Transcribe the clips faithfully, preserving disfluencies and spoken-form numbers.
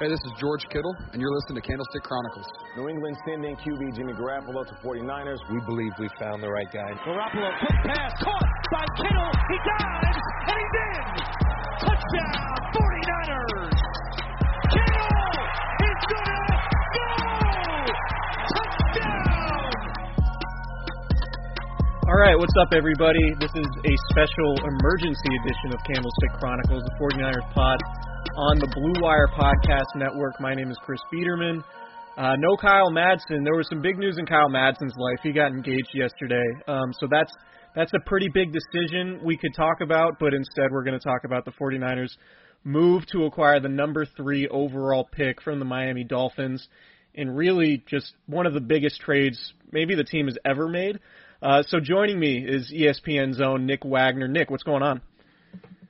Hey, this is George Kittle, and you're listening to Candlestick Chronicles. New England sending Q B Jimmy Garoppolo to 49ers. We believe we found the right guy. Garoppolo, quick pass, caught by Kittle. He dives, and he's in. Touchdown, forty-niners. Kittle is gonna go! Touchdown! All right, what's up, everybody? This is a special emergency edition of Candlestick Chronicles, the forty-niners pod. On the Blue Wire Podcast Network. My name is Chris Biederman. Uh, no Kyle Madsen. There was some big news in Kyle Madsen's life. He got engaged yesterday. Um, so that's that's a pretty big decision we could talk about, but instead we're going to talk about the forty-niners move to acquire the number three overall pick from the Miami Dolphins in really just one of the biggest trades maybe the team has ever made. Uh, so joining me is E S P N Zone Nick Wagner. Nick, what's going on?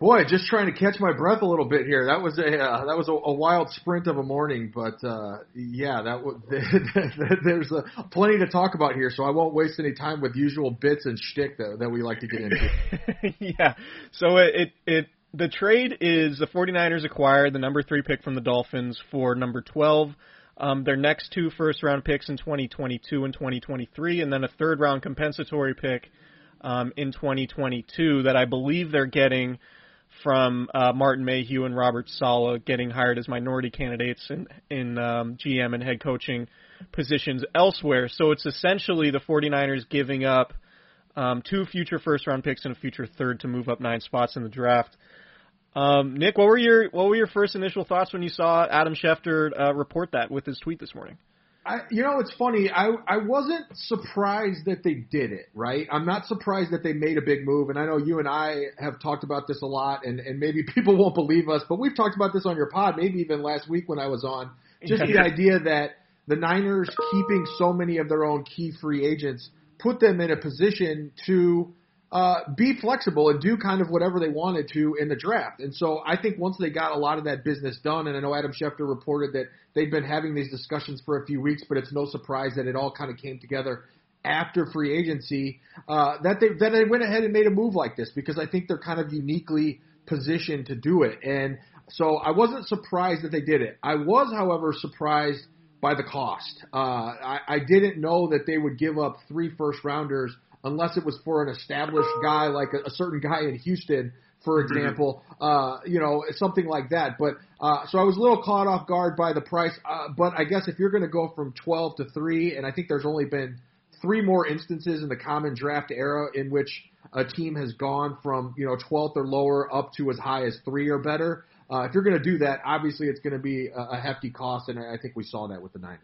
Boy, just trying to catch my breath a little bit here. That was a uh, that was a, a wild sprint of a morning, but uh, yeah, that w- there's uh, plenty to talk about here, so I won't waste any time with usual bits and shtick that, that we like to get into. Yeah, so it, it it the trade is the forty-niners acquired the number three pick from the Dolphins for number twelve. Um, their next two first-round picks in twenty twenty-two and twenty twenty-three, and then a third-round compensatory pick um, in twenty twenty-two that I believe they're getting from uh, Martin Mayhew and Robert Saleh getting hired as minority candidates in, in um, G M and head coaching positions elsewhere. So it's essentially the forty-niners giving up um, two future first-round picks and a future third to move up nine spots in the draft. Um, Nick, what were your what were your first initial thoughts when you saw Adam Schefter uh, report that with his tweet this morning? I, you know, it's funny. I I wasn't surprised that they did it, right? I'm not surprised that they made a big move, and I know you and I have talked about this a lot, and, and maybe people won't believe us, but we've talked about this on your pod, maybe even last week when I was on, just the idea that the Niners keeping so many of their own key free agents put them in a position to uh, be flexible and do kind of whatever they wanted to in the draft. And so I think once they got a lot of that business done, and I know Adam Schefter reported that they've been having these discussions for a few weeks, but it's no surprise that it all kind of came together after free agency, uh, that they that they went ahead and made a move like this because I think they're kind of uniquely positioned to do it. And so I wasn't surprised that they did it. I was, however, surprised by the cost. Uh, I, I didn't know that they would give up three first-rounders unless it was for an established guy like a, a certain guy in Houston, for example, uh, you know, something like that. But uh, so I was a little caught off guard by the price. Uh, but I guess if you're going to go from twelve to three, and I think there's only been three more instances in the common draft era in which a team has gone from, you know, twelfth or lower up to as high as three or better. Uh, if you're going to do that, obviously it's going to be a, a hefty cost. And I think we saw that with the Niners.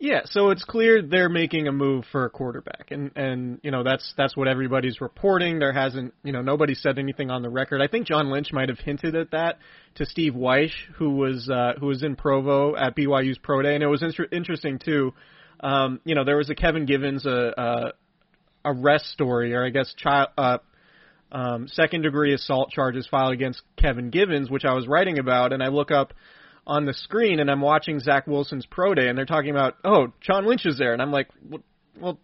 Yeah, so it's clear they're making a move for a quarterback, and, and you know, that's that's what everybody's reporting. There hasn't, you know, nobody said anything on the record. I think John Lynch might have hinted at that to Steve Weish, who was uh, who was in Provo at B Y U's Pro Day, and it was inter- interesting too. Um, you know, there was a Kevin Givens uh, uh, arrest story, or I guess child uh, um, second degree assault charges filed against Kevin Givens, which I was writing about, and I look up on the screen and I'm watching Zach Wilson's pro day and they're talking about, oh, John Lynch is there. And I'm like, well,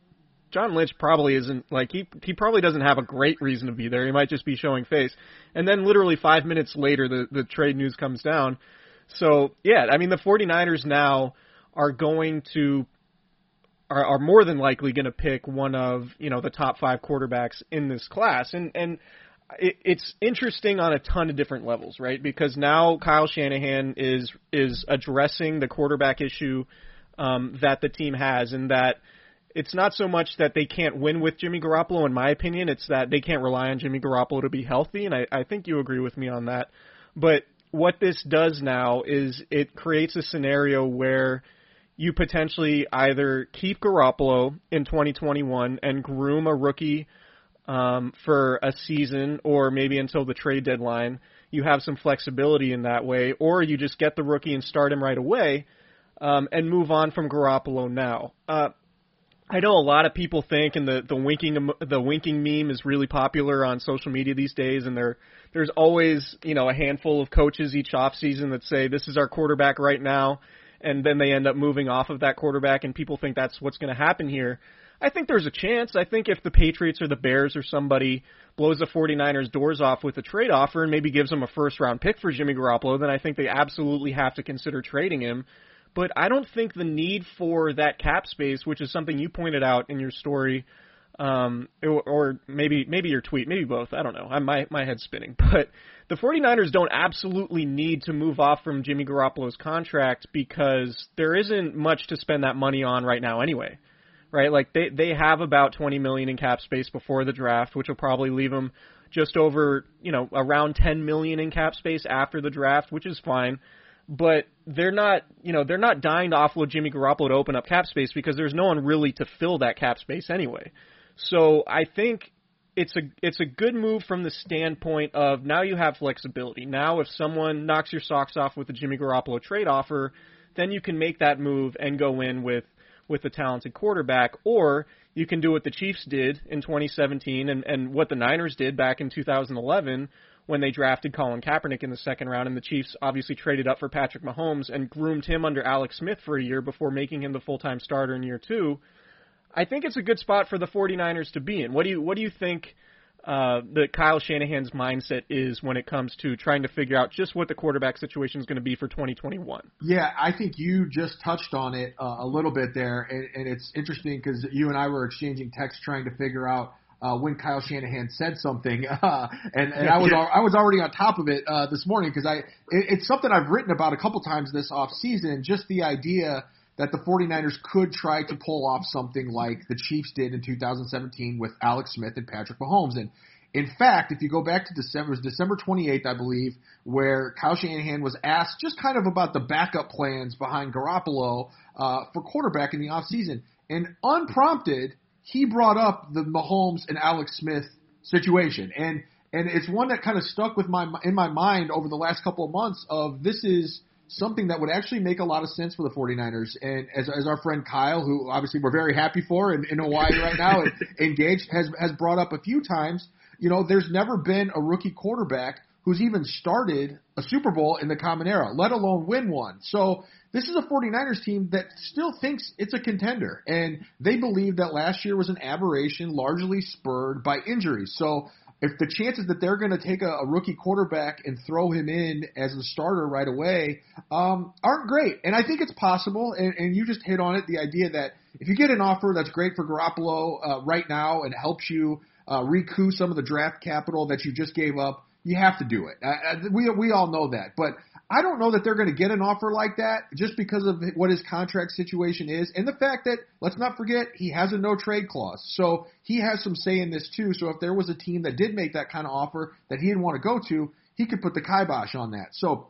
John Lynch probably isn't, like, he, he probably doesn't have a great reason to be there. He might just be showing face. And then literally five minutes later, the, the trade news comes down. So yeah, I mean, the 49ers now are going to, are, are more than likely going to pick one of, you know, the top five quarterbacks in this class. And, and, it's interesting on a ton of different levels, right? Because now Kyle Shanahan is is addressing the quarterback issue um, that the team has, and that it's not so much that they can't win with Jimmy Garoppolo, in my opinion. It's that they can't rely on Jimmy Garoppolo to be healthy, and I, I think you agree with me on that. But what this does now is it creates a scenario where you potentially either keep Garoppolo in twenty twenty-one and groom a rookie Um, for a season, or maybe until the trade deadline. You have some flexibility in that way, or you just get the rookie and start him right away um, and move on from Garoppolo now. Uh, I know a lot of people think, and the, the winking the winking meme is really popular on social media these days, and there there's always, you know, a handful of coaches each offseason that say, this is our quarterback right now, and then they end up moving off of that quarterback, and people think that's what's going to happen here. I think there's a chance. I think if the Patriots or the Bears or somebody blows the 49ers' doors off with a trade offer and maybe gives them a first-round pick for Jimmy Garoppolo, then I think they absolutely have to consider trading him. But I don't think the need for that cap space, which is something you pointed out in your story, um, or, or maybe maybe your tweet, maybe both, I don't know. I, my, my head's spinning. But the 49ers don't absolutely need to move off from Jimmy Garoppolo's contract because there isn't much to spend that money on right now anyway. Right, like they, they have about twenty million dollars in cap space before the draft, which will probably leave them just over, you know, around ten million dollars in cap space after the draft, which is fine. But they're not, you know, they're not dying to offload Jimmy Garoppolo to open up cap space because there's no one really to fill that cap space anyway. So I think it's a it's a good move from the standpoint of now you have flexibility. Now if someone knocks your socks off with a Jimmy Garoppolo trade offer, then you can make that move and go in with with a talented quarterback, or you can do what the Chiefs did in twenty seventeen and, and what the Niners did back in two thousand eleven when they drafted Colin Kaepernick in the second round, and the Chiefs obviously traded up for Patrick Mahomes and groomed him under Alex Smith for a year before making him the full-time starter in year two. I think it's a good spot for the 49ers to be in. What do you what do you think uh, that Kyle Shanahan's mindset is when it comes to trying to figure out just what the quarterback situation is going to be for twenty twenty-one. Yeah, I think you just touched on it uh, a little bit there. And, and it's interesting because you and I were exchanging texts trying to figure out uh, when Kyle Shanahan said something. Uh, and and I was, I was already on top of it uh, this morning because I, it, it's something I've written about a couple times this off season, just the idea that the 49ers could try to pull off something like the Chiefs did in two thousand seventeen with Alex Smith and Patrick Mahomes. And in fact, if you go back to December, it was December twenty-eighth, I believe, where Kyle Shanahan was asked just kind of about the backup plans behind Garoppolo uh, for quarterback in the offseason. And unprompted, he brought up the Mahomes and Alex Smith situation. And and it's one that kind of stuck with my in my mind over the last couple of months of this is – something that would actually make a lot of sense for the 49ers. And as, as our friend Kyle, who obviously we're very happy for in, in Hawaii right now, and engaged, has, has brought up a few times, you know, there's never been a rookie quarterback who's even started a Super Bowl in the common era, let alone win one. So this is a 49ers team that still thinks it's a contender. And they believe that last year was an aberration largely spurred by injuries. So if the chances that they're going to take a, a rookie quarterback and throw him in as a starter right away um, aren't great. And I think it's possible, and, and you just hit on it, the idea that if you get an offer that's great for Garoppolo uh, right now and helps you uh, recoup some of the draft capital that you just gave up, you have to do it. Uh, we we all know that. But I don't know that they're going to get an offer like that just because of what his contract situation is and the fact that, let's not forget, he has a no-trade clause. So he has some say in this too. So if there was a team that did make that kind of offer that he didn't want to go to, he could put the kibosh on that. So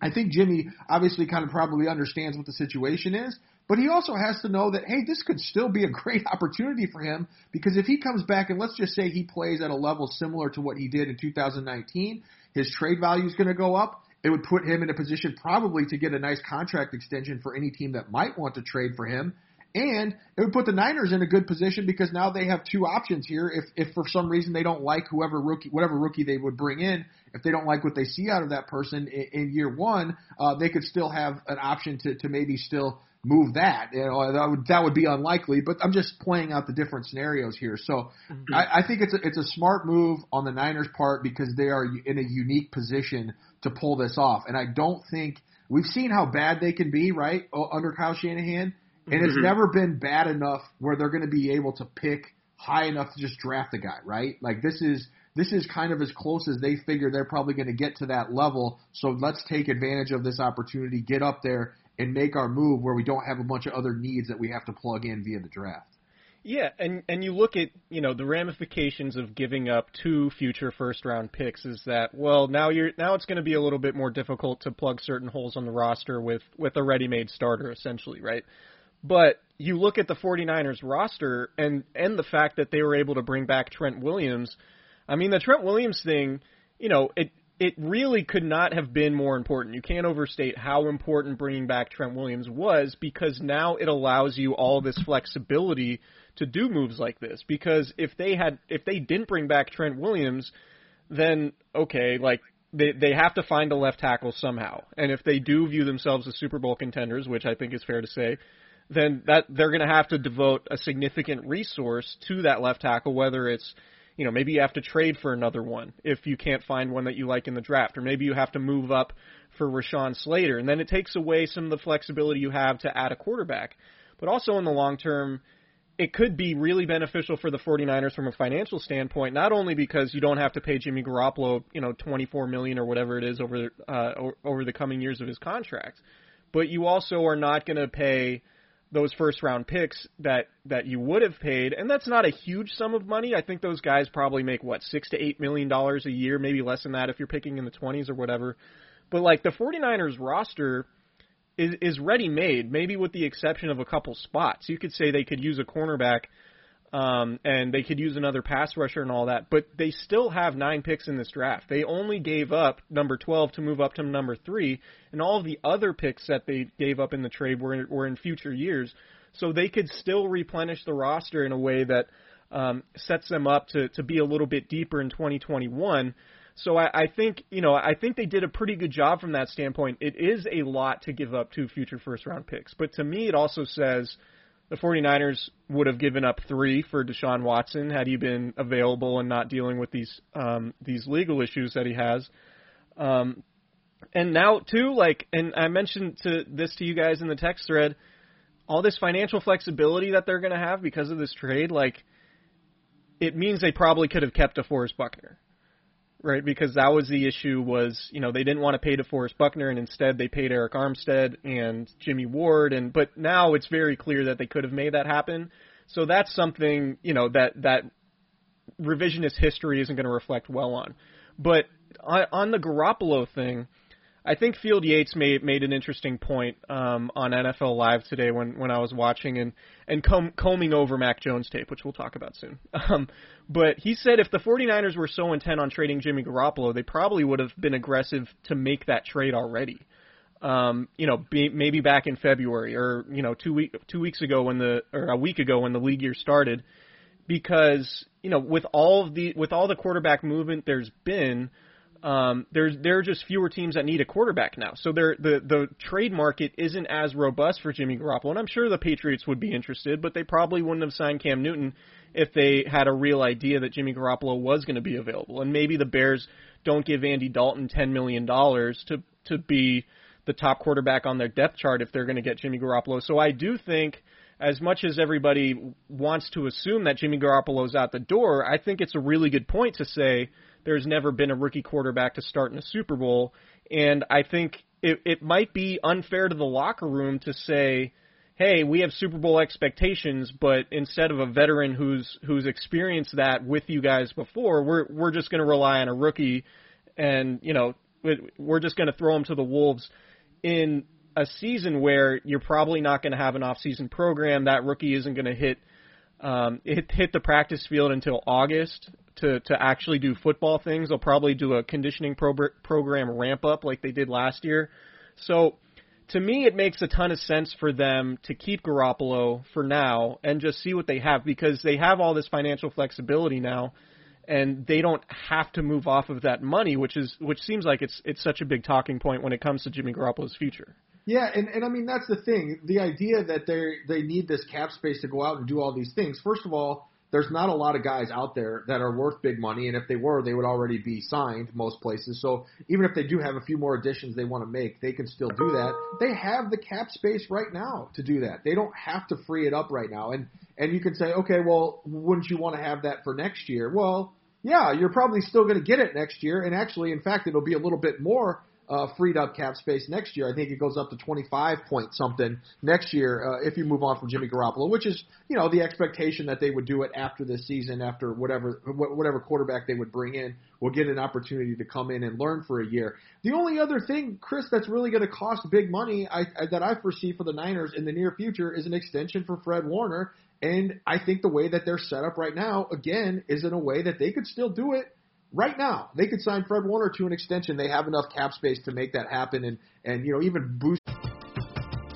I think Jimmy obviously kind of probably understands what the situation is. But he also has to know that, hey, this could still be a great opportunity for him, because if he comes back and let's just say he plays at a level similar to what he did in two thousand nineteen, his trade value is going to go up. It would put him in a position probably to get a nice contract extension for any team that might want to trade for him. And it would put the Niners in a good position because now they have two options here. If if for some reason they don't like whoever rookie, whatever rookie they would bring in, if they don't like what they see out of that person in, in year one, uh, they could still have an option to, to maybe still move that. You know, that would that would be unlikely, but I'm just playing out the different scenarios here. So mm-hmm. I, I think it's a, it's a smart move on the Niners' part because they are in a unique position to pull this off. And I don't think – we've seen how bad they can be, right, under Kyle Shanahan. And it's mm-hmm. never been bad enough where they're going to be able to pick high enough to just draft a guy, right? Like this is this is kind of as close as they figure they're probably going to get to that level. So let's take advantage of this opportunity, get up there, and make our move where we don't have a bunch of other needs that we have to plug in via the draft. Yeah, and, and you look at, you know, the ramifications of giving up two future first-round picks is that, well, now you're now it's going to be a little bit more difficult to plug certain holes on the roster with, with a ready-made starter, essentially, right? But you look at the 49ers roster and, and the fact that they were able to bring back Trent Williams. I mean, the Trent Williams thing, you know, it it really could not have been more important. You can't overstate how important bringing back Trent Williams was, because now it allows you all this flexibility to do moves like this. Because if they had if they didn't bring back Trent Williams, then, okay, like, They they have to find a left tackle somehow. And if they do view themselves as Super Bowl contenders, which I think is fair to say, then that they're going to have to devote a significant resource to that left tackle, whether it's, you know, maybe you have to trade for another one if you can't find one that you like in the draft, or maybe you have to move up for Rashawn Slater. And then it takes away some of the flexibility you have to add a quarterback. But also in the long term, it could be really beneficial for the 49ers from a financial standpoint, not only because you don't have to pay Jimmy Garoppolo, you know, twenty-four million dollars or whatever it is over uh, over the coming years of his contract, but you also are not going to pay those first-round picks that, that you would have paid, and that's not a huge sum of money. I think those guys probably make, what, six to eight million dollars a year, maybe less than that if you're picking in the twenties or whatever. But, like, the 49ers roster is, is ready-made, maybe with the exception of a couple spots. You could say they could use a cornerback um, and they could use another pass rusher and all that, but they still have nine picks in this draft. They only gave up number twelve to move up to number three, and all of the other picks that they gave up in the trade were, were in future years. So they could still replenish the roster in a way that um, sets them up to, to be a little bit deeper in twenty twenty-one. So I, I think, you know, I think they did a pretty good job from that standpoint. It is a lot to give up two future first-round picks. But to me, it also says the 49ers would have given up three for Deshaun Watson had he been available and not dealing with these um, these legal issues that he has. Um, and now, too, like, and I mentioned to this to you guys in the text thread, all this financial flexibility that they're going to have because of this trade, like, it means they probably could have kept DeForest Buckner. Right, because that was the issue was, you know, they didn't want to pay DeForest Buckner, and instead they paid Eric Armstead and Jimmy Ward. And but now it's very clear that they could have made that happen. So that's something, you know, that that revisionist history isn't going to reflect well on. But on, on the Garoppolo thing, I think Field Yates made made an interesting point um, on N F L Live today when, when I was watching and, and com- combing over Mac Jones tape, which we'll talk about soon. Um, but he said if the 49ers were so intent on trading Jimmy Garoppolo, they probably would have been aggressive to make that trade already. Um, you know, be, maybe back in February or, you know, two week two weeks ago when the or a week ago when the league year started, because, you know, with all of the with all the quarterback movement there's been, Um, there's, there are just fewer teams that need a quarterback now. So the, the trade market isn't as robust for Jimmy Garoppolo, and I'm sure the Patriots would be interested, but they probably wouldn't have signed Cam Newton if they had a real idea that Jimmy Garoppolo was going to be available. And maybe the Bears don't give Andy Dalton ten million dollars to, to be the top quarterback on their depth chart if they're going to get Jimmy Garoppolo. So I do think, as much as everybody wants to assume that Jimmy Garoppolo's out the door, I think it's a really good point to say there's never been a rookie quarterback to start in a Super Bowl. And I think it, it might be unfair to the locker room to say, hey, we have Super Bowl expectations, but instead of a veteran who's who's experienced that with you guys before, we're we're just going to rely on a rookie, and, you know, we're just going to throw him to the wolves in a season where you're probably not going to have an off-season program. That rookie isn't going to hit um, hit hit the practice field until August to to actually do football things. They'll probably do a conditioning pro- program ramp up like they did last year. So to me, it makes a ton of sense for them to keep Garoppolo for now and just see what they have, because they have all this financial flexibility now, and they don't have to move off of that money, which is which seems like it's it's such a big talking point when it comes to Jimmy Garoppolo's future. Yeah, and, and I mean, that's the thing. The idea that they they need this cap space to go out and do all these things. First of all, there's not a lot of guys out there that are worth big money, and if they were, they would already be signed most places. So even if they do have a few more additions they want to make, they can still do that. They have the cap space right now to do that. They don't have to free it up right now. And and you can say, okay, well, wouldn't you want to have that for next year? Well, yeah, you're probably still going to get it next year, and actually, in fact, it'll be a little bit more uh, freed up cap space next year. I think it goes up to twenty-five point something next year uh, if you move on from Jimmy Garoppolo, which is, you know, the expectation that they would do it after this season, after whatever whatever quarterback they would bring in will get an opportunity to come in and learn for a year. The only other thing, Chris, that's really going to cost big money I, I, that I foresee for the Niners in the near future is an extension for Fred Warner. And I think the way that they're set up right now, again, is in a way that they could still do it right now. They could sign Fred Warner to an extension. They have enough cap space to make that happen and, and you know, even boost.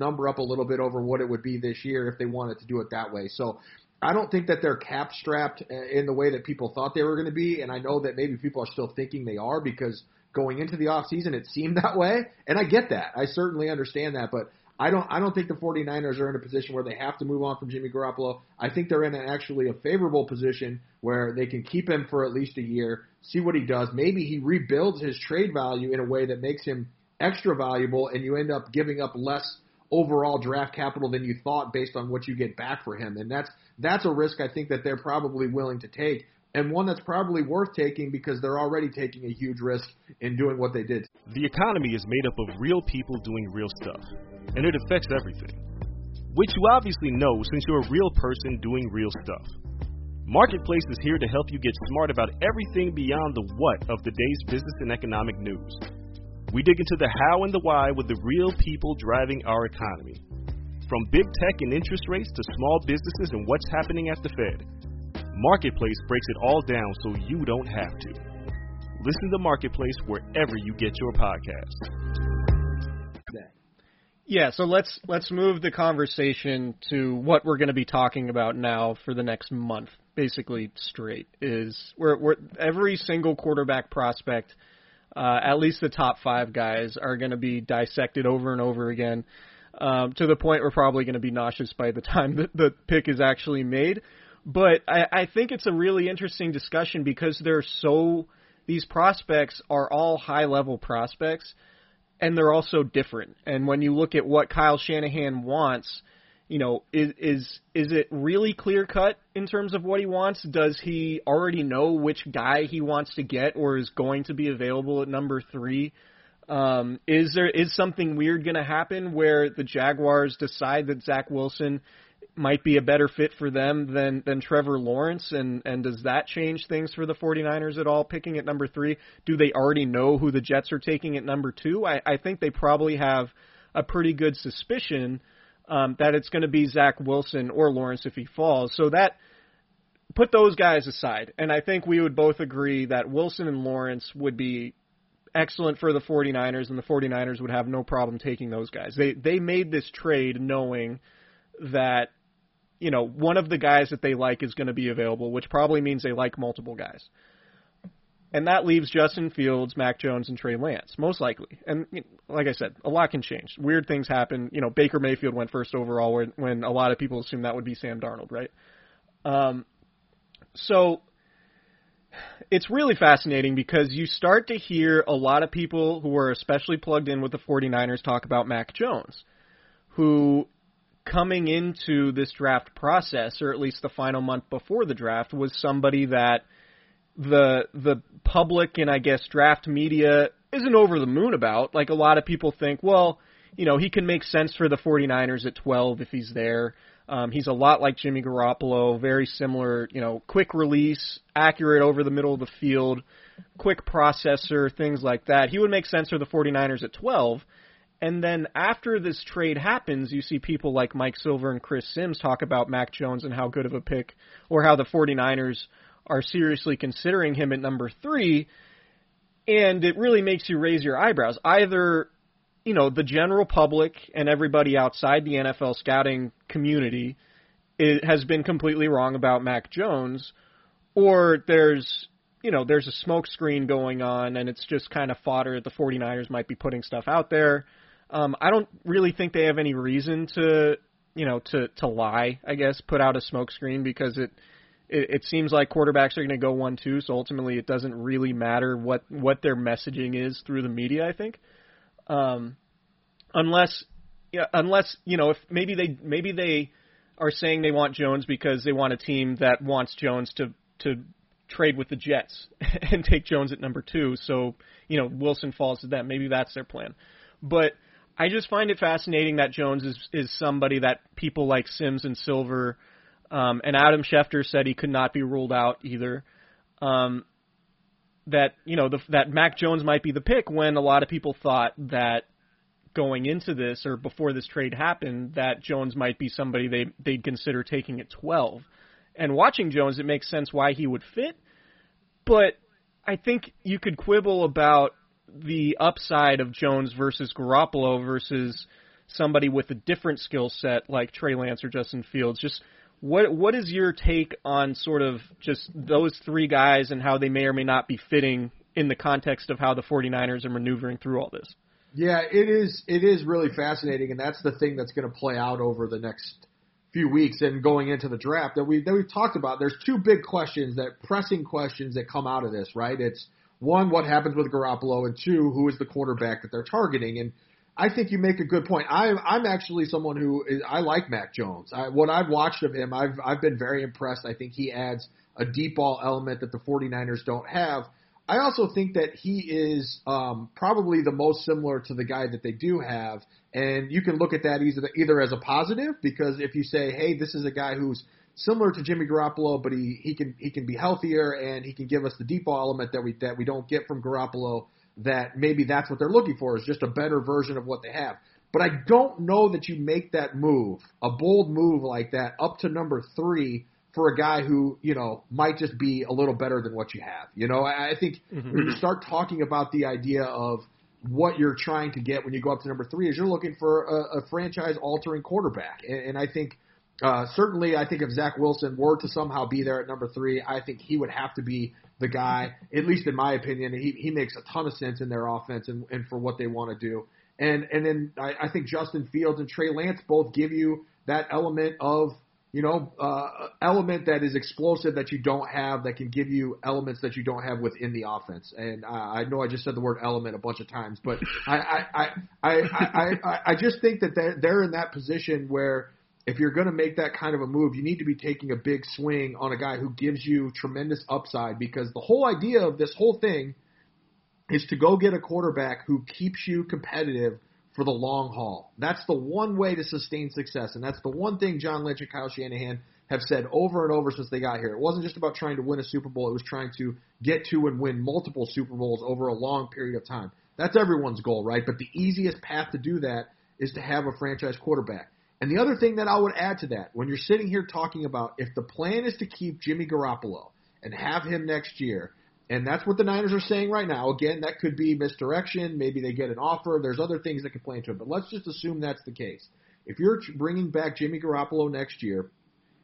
Number up a little bit over what it would be this year if they wanted to do it that way. So I don't think that they're cap strapped in the way that people thought they were going to be, and I know that maybe people are still thinking they are because going into the offseason it seemed that way, and I get that. I certainly understand that, but I don't I don't think the 49ers are in a position where they have to move on from Jimmy Garoppolo. I think they're in an actually a favorable position where they can keep him for at least a year, see what he does. Maybe he rebuilds his trade value in a way that makes him extra valuable, and you end up giving up less overall draft capital than you thought based on what you get back for him. And that's that's a risk I think that they're probably willing to take, and one that's probably worth taking because they're already taking a huge risk in doing what they did. The economy is made up of real people doing real stuff, and it affects everything, which you obviously know since you're a real person doing real stuff. Marketplace is here to help you get smart about everything beyond the what of the day's business and economic news. We dig into the how and the why with the real people driving our economy. From big tech and interest rates to small businesses and what's happening at the Fed, Marketplace breaks it all down so you don't have to. Listen to Marketplace wherever you get your podcast. Yeah, so let's let's move the conversation to what we're going to be talking about now for the next month, basically straight, is we're, we're every single quarterback prospect. Uh, at least the top five guys are going to be dissected over and over again um, to the point we're probably going to be nauseous by the time the, the pick is actually made. But I, I think it's a really interesting discussion because they're so these prospects are all high-level prospects, and they're also different. And when you look at what Kyle Shanahan wants, you know, is is is it really clear-cut in terms of what he wants? Does he already know which guy he wants to get or is going to be available at number three? Um, is there is something weird going to happen where the Jaguars decide that Zach Wilson might be a better fit for them than, than Trevor Lawrence, and, and does that change things for the 49ers at all, picking at number three? Do they already know who the Jets are taking at number two? I, I think they probably have a pretty good suspicion Um, that it's going to be Zach Wilson or Lawrence if he falls. So that put those guys aside, and I think we would both agree that Wilson and Lawrence would be excellent for the 49ers, and the 49ers would have no problem taking those guys. They they made this trade knowing that, you know, one of the guys that they like is going to be available, which probably means they like multiple guys. And that leaves Justin Fields, Mac Jones, and Trey Lance, most likely. And you know, like I said, a lot can change. Weird things happen. You know, Baker Mayfield went first overall when, when a lot of people assumed that would be Sam Darnold, right? Um, so it's really fascinating because you start to hear a lot of people who are especially plugged in with the 49ers talk about Mac Jones, who coming into this draft process, or at least the final month before the draft, was somebody that the the public and I guess draft media isn't over the moon about. Like a lot of people think, well, you know, he can make sense for the 49ers at twelve if he's there. Um, he's a lot like Jimmy Garoppolo, very similar, you know, quick release, accurate over the middle of the field, quick processor, things like that. He would make sense for the 49ers at twelve. And then after this trade happens, you see people like Mike Silver and Chris Sims talk about Mac Jones and how good of a pick, or how the 49ers are seriously considering him at number three. And it really makes you raise your eyebrows. Either, you know, the general public and everybody outside the N F L scouting community it has been completely wrong about Mac Jones, or there's, you know, there's a smokescreen going on and it's just kind of fodder that the 49ers might be putting stuff out there. Um, I don't really think they have any reason to, you know, to, to lie, I guess, put out a smokescreen, because it, it, it seems like quarterbacks are going to go one, two. So ultimately it doesn't really matter what, what their messaging is through the media, I think. Um, unless, yeah, unless, you know, if maybe they, maybe they are saying they want Jones because they want a team that wants Jones to, to trade with the Jets and take Jones at number two. So, you know, Wilson falls to them. Maybe that's their plan. But I just find it fascinating that Jones is, is somebody that people like Sims and Silver um, and Adam Schefter said he could not be ruled out either. Um, that, you know, the, that Mac Jones might be the pick, when a lot of people thought that going into this or before this trade happened, that Jones might be somebody they, they'd consider taking at twelve. And watching Jones, it makes sense why he would fit. But I think you could quibble about the upside of Jones versus Garoppolo versus somebody with a different skill set like Trey Lance or Justin Fields. Just what what is your take on sort of just those three guys and how they may or may not be fitting in the context of how the 49ers are maneuvering through all this? Yeah, it is it is really fascinating, and that's the thing that's going to play out over the next few weeks and going into the draft that we that we've talked about. There's two big questions, that pressing questions that come out of this, right? It's one, what happens with Garoppolo, and two, who is the quarterback that they're targeting? And I think you make a good point. I, I'm actually someone who is, I like Mac Jones. I, what I've watched of him, I've I've been very impressed. I think he adds a deep ball element that the 49ers don't have. I also think that he is um, probably the most similar to the guy that they do have, and you can look at that either, either as a positive, because if you say, hey, this is a guy who's similar to Jimmy Garoppolo, but he, he can he can be healthier and he can give us the deep ball element that we that we don't get from Garoppolo, that maybe that's what they're looking for, is just a better version of what they have. But I don't know that you make that move, a bold move like that, up to number three for a guy who, you know, might just be a little better than what you have. You know, I, I think mm-hmm. when you start talking about the idea of what you're trying to get when you go up to number three, is you're looking for a, a franchise-altering quarterback. And, and I think Uh, certainly, I think if Zach Wilson were to somehow be there at number three, I think he would have to be the guy, at least in my opinion. He he makes a ton of sense in their offense and, and for what they want to do. And and then I, I think Justin Fields and Trey Lance both give you that element of, you know, uh, element that is explosive that you don't have, that can give you elements that you don't have within the offense. And uh, I know I just said the word element a bunch of times, but I I I, I, I, I, I just think that they're, they're in that position where, if you're going to make that kind of a move, you need to be taking a big swing on a guy who gives you tremendous upside, because the whole idea of this whole thing is to go get a quarterback who keeps you competitive for the long haul. That's the one way to sustain success, and that's the one thing John Lynch and Kyle Shanahan have said over and over since they got here. It wasn't just about trying to win a Super Bowl. It was trying to get to and win multiple Super Bowls over a long period of time. That's everyone's goal, right? But the easiest path to do that is to have a franchise quarterback. And the other thing that I would add to that, when you're sitting here talking about if the plan is to keep Jimmy Garoppolo and have him next year, and that's what the Niners are saying right now. Again, that could be misdirection. Maybe they get an offer. There's other things that could play into it. But let's just assume that's the case. If you're bringing back Jimmy Garoppolo next year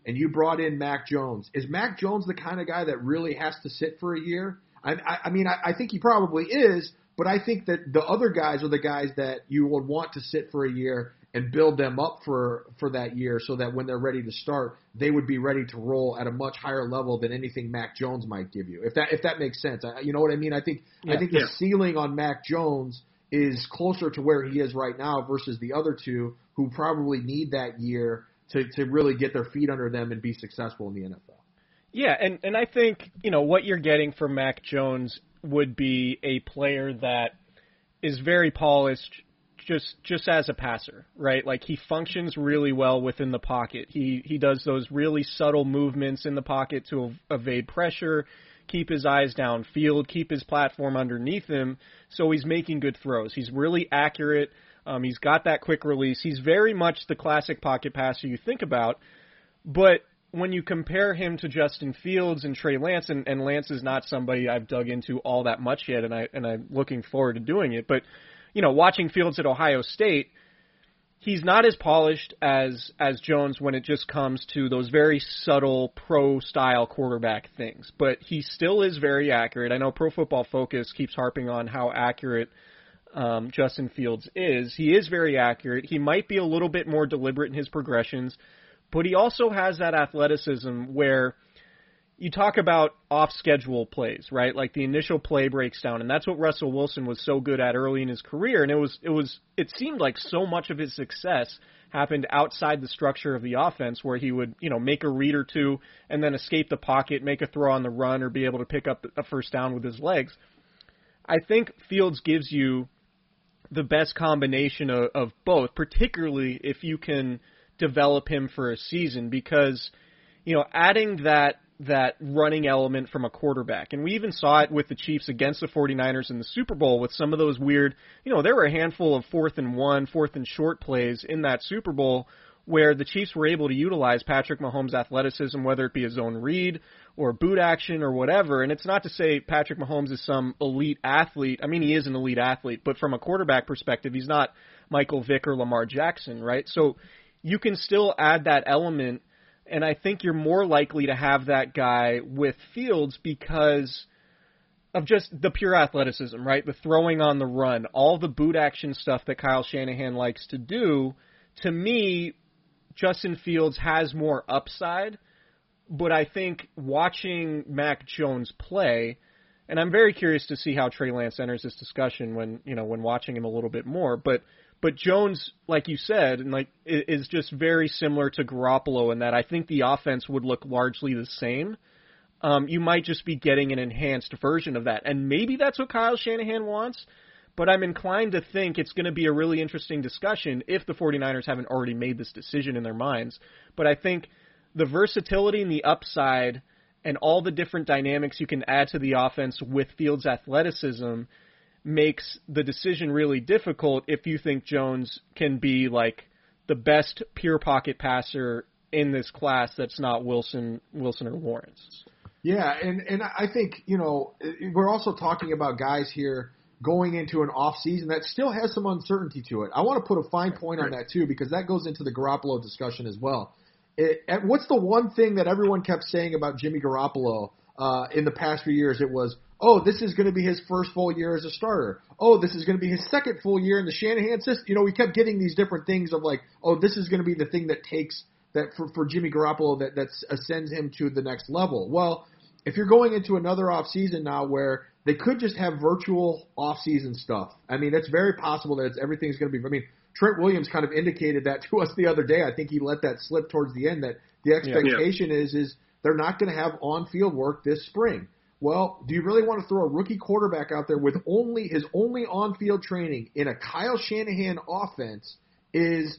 and you brought in Mac Jones, is Mac Jones the kind of guy that really has to sit for a year? I, I, I mean, I, I think he probably is, but I think that the other guys are the guys that you would want to sit for a year and build them up for, for that year so that when they're ready to start, they would be ready to roll at a much higher level than anything Mac Jones might give you, if that if that makes sense. I, you know what I mean? I think yeah, I think yeah. the ceiling on Mac Jones is closer to where he is right now versus the other two who probably need that year to, to really get their feet under them and be successful in the N F L. Yeah, and, and I think, you know, what you're getting from Mac Jones would be a player that is very polished – Just just as a passer, right? Like, he functions really well within the pocket. He he does those really subtle movements in the pocket to evade pressure, keep his eyes downfield, keep his platform underneath him, so he's making good throws. He's really accurate. Um, he's got that quick release. He's very much the classic pocket passer you think about, but when you compare him to Justin Fields and Trey Lance, and, and Lance is not somebody I've dug into all that much yet, and, I, and I'm looking forward to doing it, but you know, watching Fields at Ohio State, he's not as polished as as Jones when it just comes to those very subtle pro-style quarterback things. But he still is very accurate. I know Pro Football Focus keeps harping on how accurate um, Justin Fields is. He is very accurate. He might be a little bit more deliberate in his progressions, but he also has that athleticism where you talk about off-schedule plays, right? Like the initial play breaks down, and that's what Russell Wilson was so good at early in his career. And it was, it was, it seemed like so much of his success happened outside the structure of the offense, where he would, you know, make a read or two, and then escape the pocket, make a throw on the run, or be able to pick up a first down with his legs. I think Fields gives you the best combination of, of both, particularly if you can develop him for a season, because, you know, adding that. that running element from a quarterback. And we even saw it with the Chiefs against the forty-niners in the Super Bowl with some of those weird, you know, there were a handful of fourth and one, fourth and short plays in that Super Bowl where the Chiefs were able to utilize Patrick Mahomes' athleticism, whether it be his own read or boot action or whatever. And it's not to say Patrick Mahomes is some elite athlete. I mean, he is an elite athlete, but from a quarterback perspective, he's not Michael Vick or Lamar Jackson, right? So you can still add that element. And I think you're more likely to have that guy with Fields because of just the pure athleticism, right? The throwing on the run, all the boot action stuff that Kyle Shanahan likes to do. To me, Justin Fields has more upside, but I think watching Mac Jones play, and I'm very curious to see how Trey Lance enters this discussion when, you know, when watching him a little bit more, but But Jones, like you said, and like is just very similar to Garoppolo in that I think the offense would look largely the same. Um, you might just be getting an enhanced version of that. And maybe that's what Kyle Shanahan wants, but I'm inclined to think it's going to be a really interesting discussion if the forty-niners haven't already made this decision in their minds. But I think the versatility and the upside and all the different dynamics you can add to the offense with Fields' athleticism makes the decision really difficult if you think Jones can be like the best pure pocket passer in this class that's not Wilson, Wilson or Lawrence. Yeah, and, and I think, you know, we're also talking about guys here going into an off season that still has some uncertainty to it. I want to put a fine point on that too, because that goes into the Garoppolo discussion as well. It, what's the one thing that everyone kept saying about Jimmy Garoppolo uh, in the past few years? It was, oh, this is going to be his first full year as a starter. Oh, this is going to be his second full year in the Shanahan system. You know, we kept getting these different things of like, oh, this is going to be the thing that takes that for, for Jimmy Garoppolo that, that ascends him to the next level. Well, if you're going into another offseason now where they could just have virtual offseason stuff, I mean, it's very possible that it's, everything's going to be – I mean, Trent Williams kind of indicated that to us the other day. I think he let that slip towards the end that the expectation yeah, yeah. is is they're not going to have on-field work this spring. Well, do you really want to throw a rookie quarterback out there with only his only on-field training in a Kyle Shanahan offense is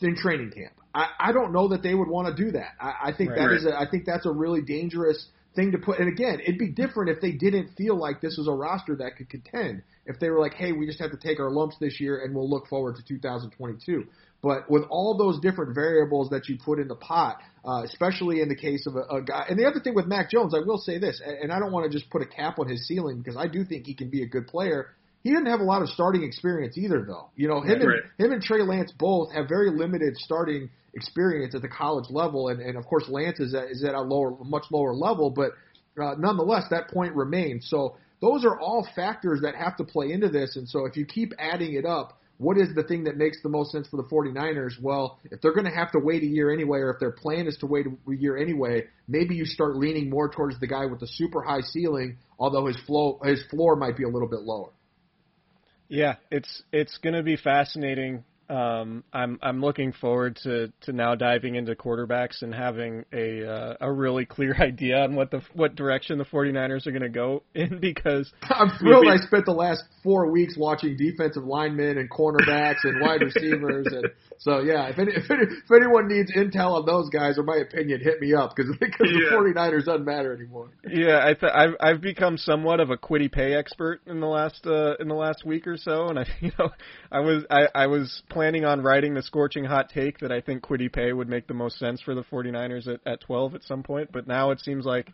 in training camp? I, I don't know that they would want to do that. I, I think right, that right. is a, I think that's a really dangerous thing to put. And again, it'd be different if they didn't feel like this was a roster that could contend. If they were like, hey, we just have to take our lumps this year and we'll look forward to two thousand twenty-two. But with all those different variables that you put in the pot, uh, especially in the case of a, a guy – and the other thing with Mac Jones, I will say this, and, and I don't want to just put a cap on his ceiling because I do think he can be a good player. He didn't have a lot of starting experience either, though. You know, him, right. and, him and Trey Lance both have very limited starting experience at the college level, and, and of course Lance is at, is at a lower, much lower level, but uh, nonetheless, that point remains. So those are all factors that have to play into this, and so if you keep adding it up, what is the thing that makes the most sense for the 49ers? Well, if they're going to have to wait a year anyway, or if their plan is to wait a year anyway, maybe you start leaning more towards the guy with the super high ceiling, although his flow, his floor might be a little bit lower. Yeah, it's it's going to be fascinating. Um, I'm I'm looking forward to, to now diving into quarterbacks and having a uh, a really clear idea on what the what direction the 49ers are going to go in, because I'm thrilled we, I spent the last four weeks watching defensive linemen and cornerbacks and wide receivers, and so yeah, if, any, if any, if anyone needs intel on those guys or my opinion, hit me up because because yeah. the 49ers doesn't matter anymore. Yeah, I th- I've I've become somewhat of a quiddy pay expert in the last uh, in the last week or so, and I you know I was I, I was. planning on writing the scorching hot take that I think Quiddy Pay would make the most sense for the 49ers at, at twelve at some point, but now it seems like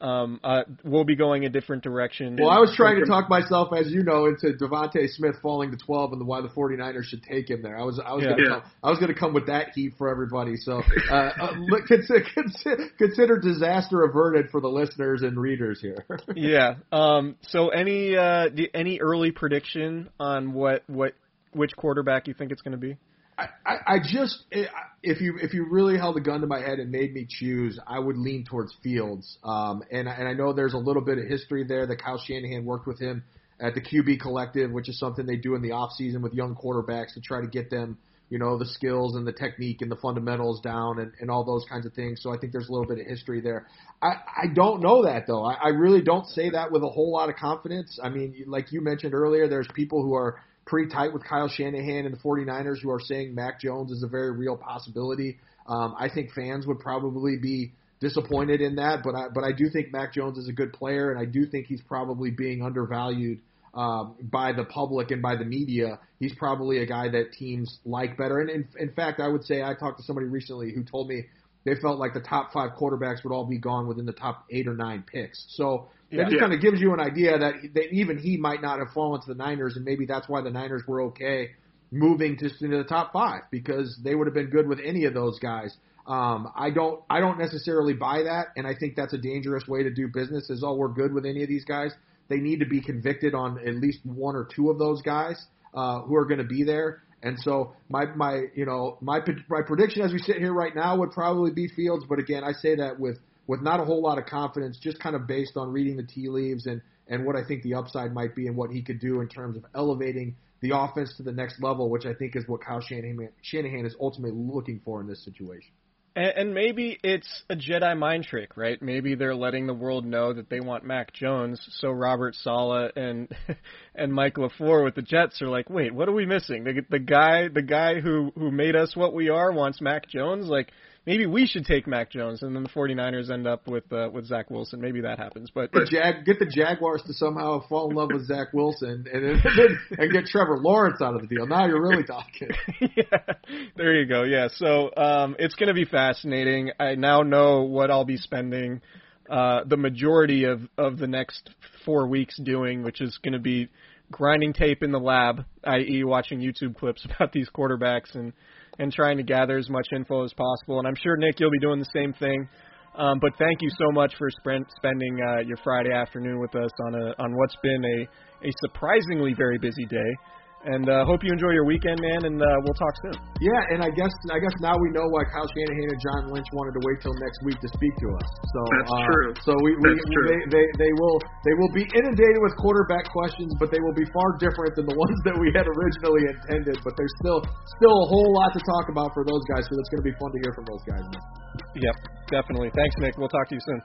um, uh, we'll be going a different direction. Well, I was trying to talk myself, as you know, into Devontae Smith falling to twelve and the, why the 49ers should take him there. I was I was yeah. going yeah. to come, come with that heat for everybody. So uh, uh, consider, consider, consider disaster averted for the listeners and readers here. yeah. Um, so any uh, any early prediction on what what? Which quarterback you think it's going to be? I, I, I just if you if you really held a gun to my head and made me choose, I would lean towards Fields. Um, and and I know there's a little bit of history there that Kyle Shanahan worked with him at the Q B Collective, which is something they do in the offseason with young quarterbacks to try to get them, you know, the skills and the technique and the fundamentals down and, and all those kinds of things. So I think there's a little bit of history there. I, I don't know that, though. I, I really don't say that with a whole lot of confidence. I mean, like you mentioned earlier, there's people who are pretty tight with Kyle Shanahan and the 49ers who are saying Mac Jones is a very real possibility. Um, I think fans would probably be disappointed in that, but I, but I do think Mac Jones is a good player, and I do think he's probably being undervalued um, by the public and by the media. He's probably a guy that teams like better. And in, in fact, I would say I talked to somebody recently who told me they felt like the top five quarterbacks would all be gone within the top eight or nine picks. So that yeah, just yeah. kind of gives you an idea that, that even he might not have fallen to the Niners, and maybe that's why the Niners were okay moving just into the top five, because they would have been good with any of those guys. Um, I don't I don't necessarily buy that, and I think that's a dangerous way to do business is, oh, we're good with any of these guys. They need to be convicted on at least one or two of those guys uh, who are going to be there. And so my, my you know my my prediction as we sit here right now would probably be Fields, but again I say that with, with not a whole lot of confidence, just kind of based on reading the tea leaves and, and what I think the upside might be and what he could do in terms of elevating the offense to the next level, which I think is what Kyle Shanahan, Shanahan is ultimately looking for in this situation. And, and maybe it's a Jedi mind trick, right? Maybe they're letting the world know that they want Mac Jones, so Robert Saleh and and Mike LaFleur with the Jets are like, wait, what are we missing? The, the guy, the guy who, who made us what we are wants Mac Jones? Like, maybe we should take Mac Jones, and then the 49ers end up with uh, with Zach Wilson. Maybe that happens. But the Jag- get the Jaguars to somehow fall in love with Zach Wilson and and, and get Trevor Lawrence out of the deal. Now you're really talking. yeah, there you go. Yeah, so um, it's going to be fascinating. I now know what I'll be spending uh, the majority of, of the next four weeks doing, which is going to be grinding tape in the lab, that is watching YouTube clips about these quarterbacks and and trying to gather as much info as possible. And I'm sure, Nick, you'll be doing the same thing. Um, but thank you so much for sprint, spending uh, your Friday afternoon with us on a, on what's been a, a surprisingly very busy day. And uh, hope you enjoy your weekend, man, and uh, we'll talk soon. Yeah, and I guess I guess now we know why Kyle Shanahan and John Lynch wanted to wait till next week to speak to us. So that's uh, true. So we, we, we true. They, they they will they will be inundated with quarterback questions, but they will be far different than the ones that we had originally intended. But there's still still a whole lot to talk about for those guys, so it's going to be fun to hear from those guys. Yep, definitely. Thanks, Nick. We'll talk to you soon.